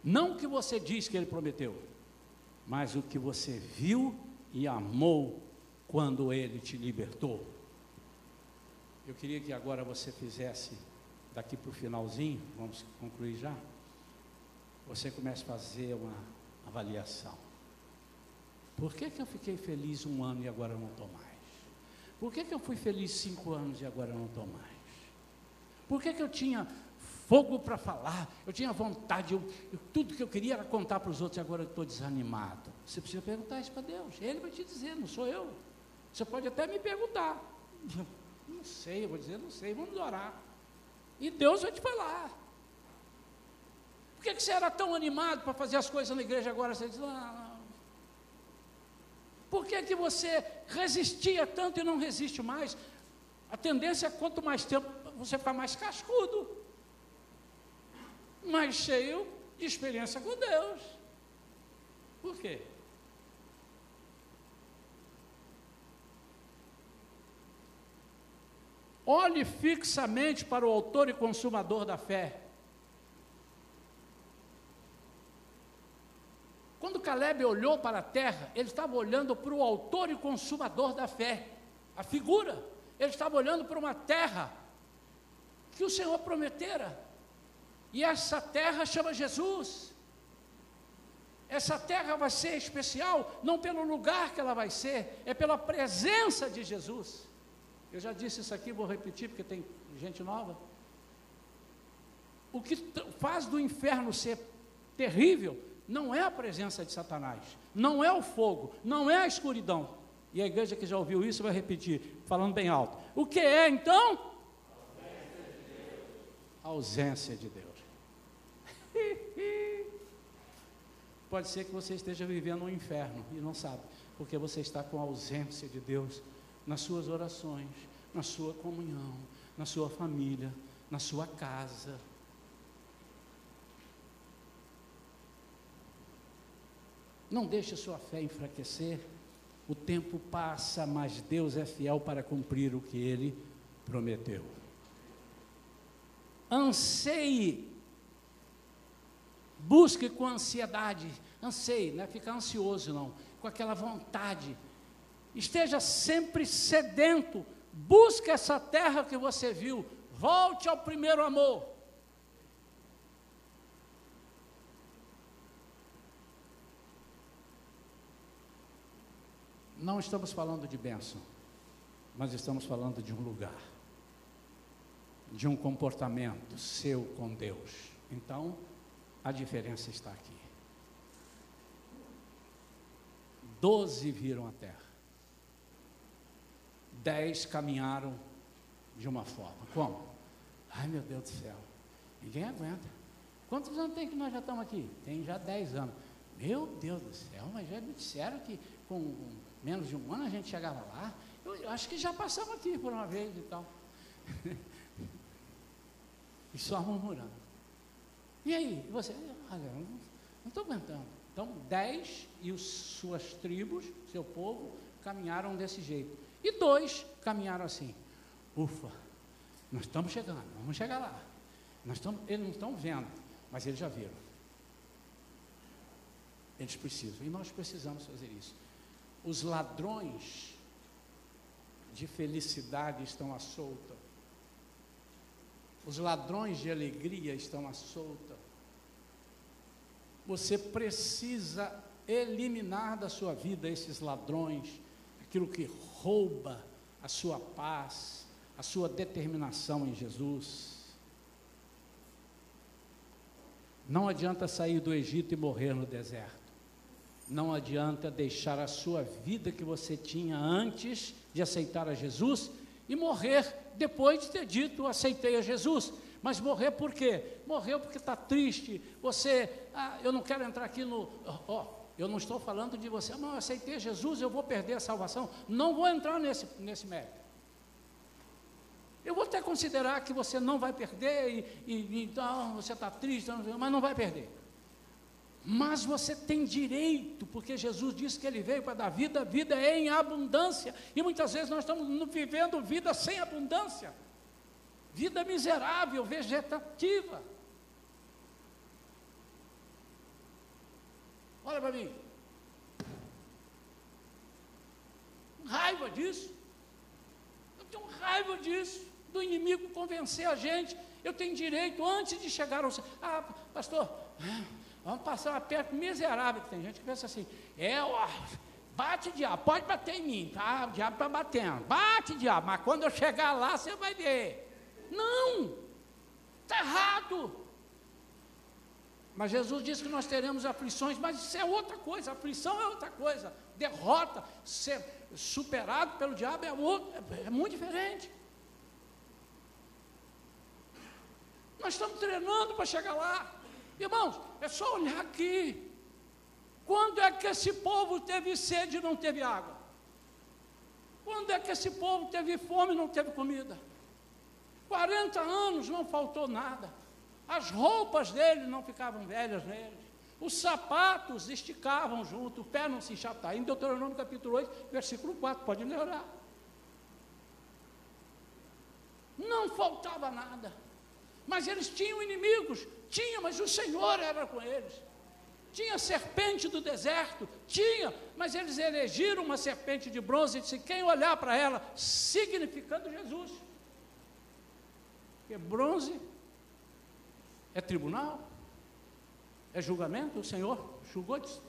Não o que você diz que Ele prometeu, mas o que você viu e amou quando Ele te libertou. Eu queria que agora você fizesse, daqui para o finalzinho, vamos concluir já, você comece a fazer uma avaliação. Por que que eu fiquei feliz um ano e agora não estou mais? Por que que eu fui feliz 5 anos e agora eu não estou mais? Por que que eu tinha fogo para falar? Eu tinha vontade, tudo que eu queria era contar para os outros e agora eu estou desanimado. Você precisa perguntar isso para Deus. Ele vai te dizer, não sou eu. Você pode até me perguntar. Não sei, eu vou dizer, não sei, vamos orar. E Deus vai te falar. Por que que você era tão animado para fazer as coisas na igreja agora? Você diz, não. Por que que você resistia tanto e não resiste mais? A tendência é quanto mais tempo você ficar mais cascudo, mais cheio de experiência com Deus. Por quê? Olhe fixamente para o autor e consumador da fé. Quando Caleb olhou para a terra, ele estava olhando para o autor e consumador da fé, a figura. Ele estava olhando para uma terra que o Senhor prometera. E essa terra chama Jesus. Essa terra vai ser especial, não pelo lugar que ela vai ser, é pela presença de Jesus. Eu já disse isso aqui, vou repetir porque tem gente nova. O que faz do inferno ser terrível não é a presença de Satanás, não é o fogo, não é a escuridão. E a igreja que já ouviu isso vai repetir, falando bem alto. O que é então? A ausência de Deus. Pode ser que você esteja vivendo um inferno e não sabe, porque você está com a ausência de Deus nas suas orações, na sua comunhão, na sua família, na sua casa. Não deixe sua fé enfraquecer. O tempo passa, mas Deus é fiel para cumprir o que Ele prometeu. Anseie, busque com ansiedade, anseie, não é ficar ansioso não, com aquela vontade, esteja sempre sedento, busque essa terra que você viu, volte ao primeiro amor. Não estamos falando de bênção, mas estamos falando de um lugar, de um comportamento seu com Deus. Então, a diferença está aqui. 12 viram a terra, 10 caminharam de uma forma. Como? Ai, meu Deus do céu, ninguém aguenta. Quantos anos tem que nós já estamos aqui? Tem já 10 anos. Meu Deus do céu, mas já me disseram que com menos de um ano a gente chegava lá. Eu acho que já passamos aqui por uma vez e tal. E só murmurando. E aí? Você? Olha, eu não estou aguentando. Então, 10 e suas tribos, seu povo, caminharam desse jeito. E 2 caminharam assim. Ufa, nós estamos chegando, vamos chegar lá. Eles não estão vendo, mas eles já viram. Eles precisam, e nós precisamos fazer isso. Os ladrões de felicidade estão à solta. Os ladrões de alegria estão à solta. Você precisa eliminar da sua vida esses ladrões, aquilo que rouba a sua paz, a sua determinação em Jesus. Não adianta sair do Egito e morrer no deserto. Não adianta deixar a sua vida que você tinha antes de aceitar a Jesus e morrer depois de ter dito, aceitei a Jesus. Mas morrer por quê? Morrer porque está triste, você, eu não quero entrar aqui no, eu não estou falando de você, mas eu aceitei Jesus, eu vou perder a salvação, não vou entrar nesse mérito. Eu vou até considerar que você não vai perder, e então você está triste, mas não vai perder. Mas você tem direito, porque Jesus disse que Ele veio para dar vida, vida é em abundância, e muitas vezes nós estamos vivendo vida sem abundância, vida miserável, vegetativa. Olha para mim, raiva disso, eu tenho raiva disso, do inimigo convencer a gente. Eu tenho direito antes de chegar ao... pastor... Vamos passar uma perna miserável, que tem gente que pensa assim, bate diabo, pode bater em mim, tá? O diabo está batendo, bate diabo, mas quando eu chegar lá, você vai ver. Não, está errado. Mas Jesus disse que nós teremos aflições, mas isso é outra coisa, aflição é outra coisa, derrota, ser superado pelo diabo é muito diferente. Nós estamos treinando para chegar lá. Irmãos, é só olhar aqui. Quando é que esse povo teve sede e não teve água? Quando é que esse povo teve fome e não teve comida? 40 anos não faltou nada. As roupas dele não ficavam velhas neles. Os sapatos esticavam junto, o pé não se enxatava. Em Deuteronômio capítulo 8, versículo 4, pode ler lá. Não faltava nada. Mas eles tinham inimigos. Tinha, mas o Senhor era com eles. Tinha serpente do deserto, tinha, mas eles elegiram uma serpente de bronze e disse, quem olhar para ela, significando Jesus. Porque bronze é tribunal, é julgamento, o Senhor julgou e disse,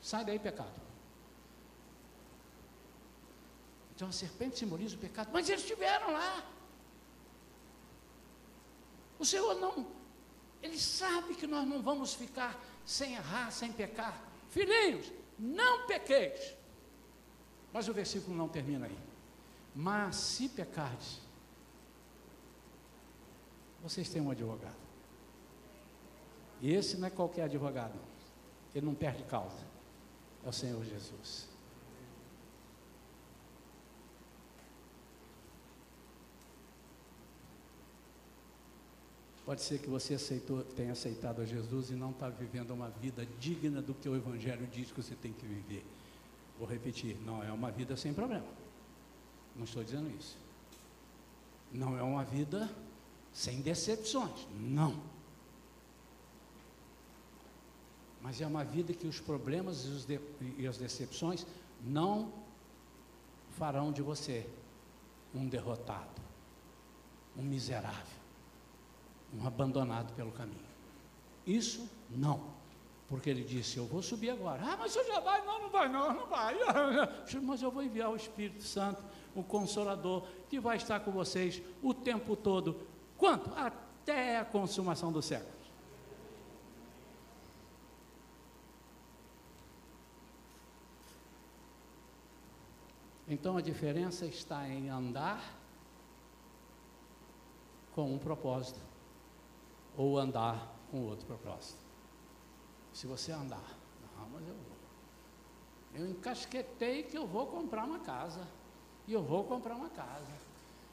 sai daí pecado. Então a serpente simboliza o pecado, mas eles estiveram lá. O Senhor não, Ele sabe que nós não vamos ficar sem errar, sem pecar. Filhinhos, não pequeis. Mas o versículo não termina aí. Mas se pecardes, vocês têm um advogado. E esse não é qualquer advogado. Ele não perde causa. É o Senhor Jesus. Pode ser que você tenha aceitado a Jesus e não está vivendo uma vida digna do que o Evangelho diz que você tem que viver. Vou repetir, não é uma vida sem problema. Não estou dizendo isso. Não é uma vida sem decepções. Não. Mas é uma vida que os problemas e as decepções não farão de você um derrotado, um miserável, um abandonado pelo caminho. Isso não, porque ele disse, eu vou subir agora. Ah, mas o senhor já vai? Não, não vai não, não vai. Mas eu vou enviar o Espírito Santo, o Consolador, que vai estar com vocês o tempo todo. Quanto? Até a consumação dos séculos. Então a diferença está em andar com um propósito ou andar com outro propósito. Se você andar, não, mas eu vou. Eu encasquetei que eu vou comprar uma casa, e eu vou comprar uma casa,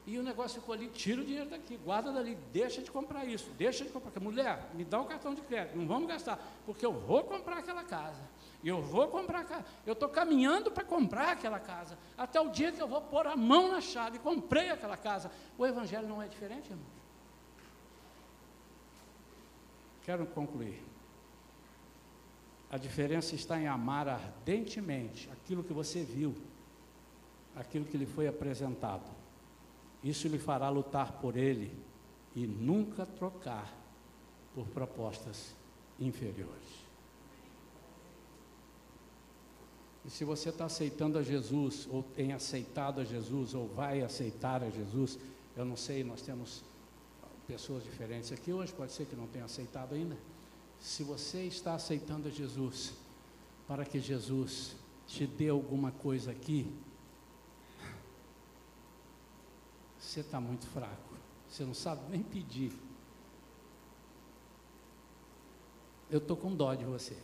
e o negócio ficou ali, tira o dinheiro daqui, guarda dali, deixa de comprar isso, deixa de comprar, mulher, me dá o cartão de crédito, não vamos gastar, porque eu vou comprar aquela casa, eu vou comprar a casa, eu estou caminhando para comprar aquela casa, até o dia que eu vou pôr a mão na chave, comprei aquela casa. O Evangelho não é diferente, irmão? Quero concluir. A diferença está em amar ardentemente aquilo que você viu, aquilo que lhe foi apresentado. Isso lhe fará lutar por ele e nunca trocar por propostas inferiores. E se você está aceitando a Jesus, ou tem aceitado a Jesus, ou vai aceitar a Jesus, eu não sei, nós temos pessoas diferentes aqui hoje, pode ser que não tenha aceitado ainda. Se você está aceitando a Jesus, para que Jesus te dê alguma coisa aqui, você está muito fraco, você não sabe nem pedir. Eu estou com dó de você.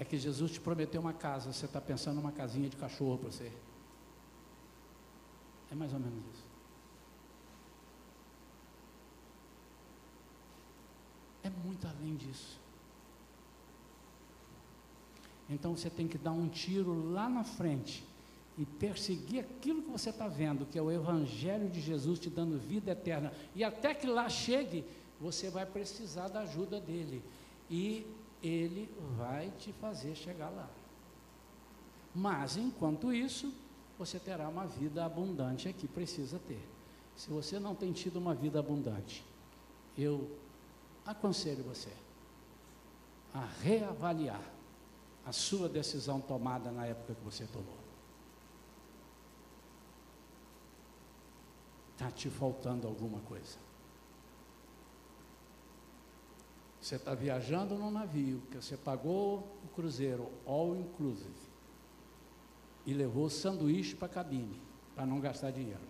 É que Jesus te prometeu uma casa, você está pensando numa casinha de cachorro para você. É mais ou menos isso. É muito além disso. Então você tem que dar um tiro lá na frente e perseguir aquilo que você está vendo, que é o Evangelho de Jesus te dando vida eterna. E até que lá chegue, você vai precisar da ajuda dele. E ele vai te fazer chegar lá. Mas enquanto isso, você terá uma vida abundante aqui, precisa ter. Se você não tem tido uma vida abundante, eu aconselho você a reavaliar a sua decisão tomada na época que você tomou. Está te faltando alguma coisa. Você está viajando num navio, que você pagou o cruzeiro, all inclusive, e levou sanduíche para a cabine, para não gastar dinheiro.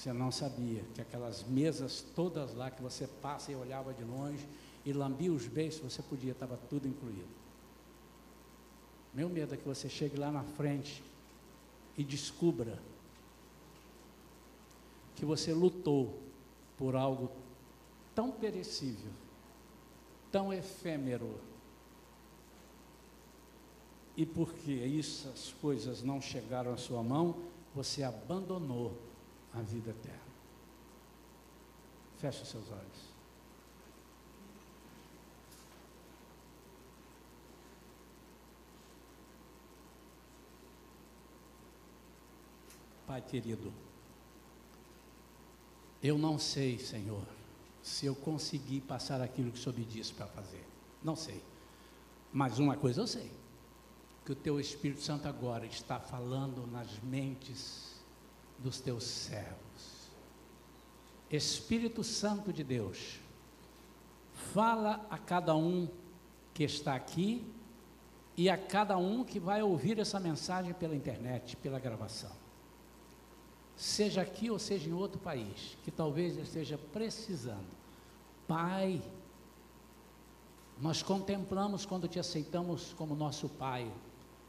Você não sabia que aquelas mesas todas lá que você passa e olhava de longe e lambia os beiços, você podia, estava tudo incluído. Meu medo é que você chegue lá na frente e descubra que você lutou por algo tão perecível, tão efêmero, e porque essas coisas não chegaram à sua mão, você abandonou a vida eterna. Feche seus olhos. Pai querido, eu não sei, Senhor, se eu consegui passar aquilo que o Senhor me disse para fazer. Não sei. Mas uma coisa eu sei, que o Teu Espírito Santo agora está falando nas mentes dos Teus servos. Espírito Santo de Deus, fala a cada um que está aqui e a cada um que vai ouvir essa mensagem pela internet, pela gravação. Seja aqui ou seja em outro país, que talvez esteja precisando. Pai, nós contemplamos quando Te aceitamos como nosso Pai.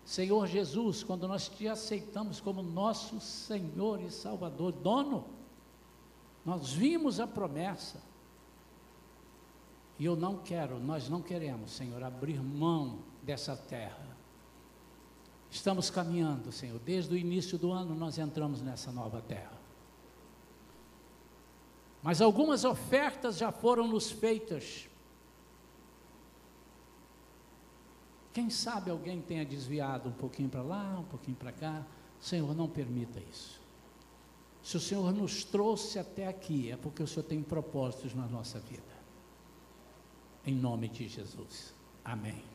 Senhor Jesus, quando nós Te aceitamos como nosso Senhor e Salvador, dono, nós vimos a promessa. E eu não quero, nós não queremos, Senhor, abrir mão dessa terra. Estamos caminhando, Senhor, desde o início do ano nós entramos nessa nova terra. Mas algumas ofertas já foram nos feitas. Quem sabe alguém tenha desviado um pouquinho para lá, um pouquinho para cá. Senhor, não permita isso. Se o Senhor nos trouxe até aqui, é porque o Senhor tem propósitos na nossa vida. Em nome de Jesus. Amém.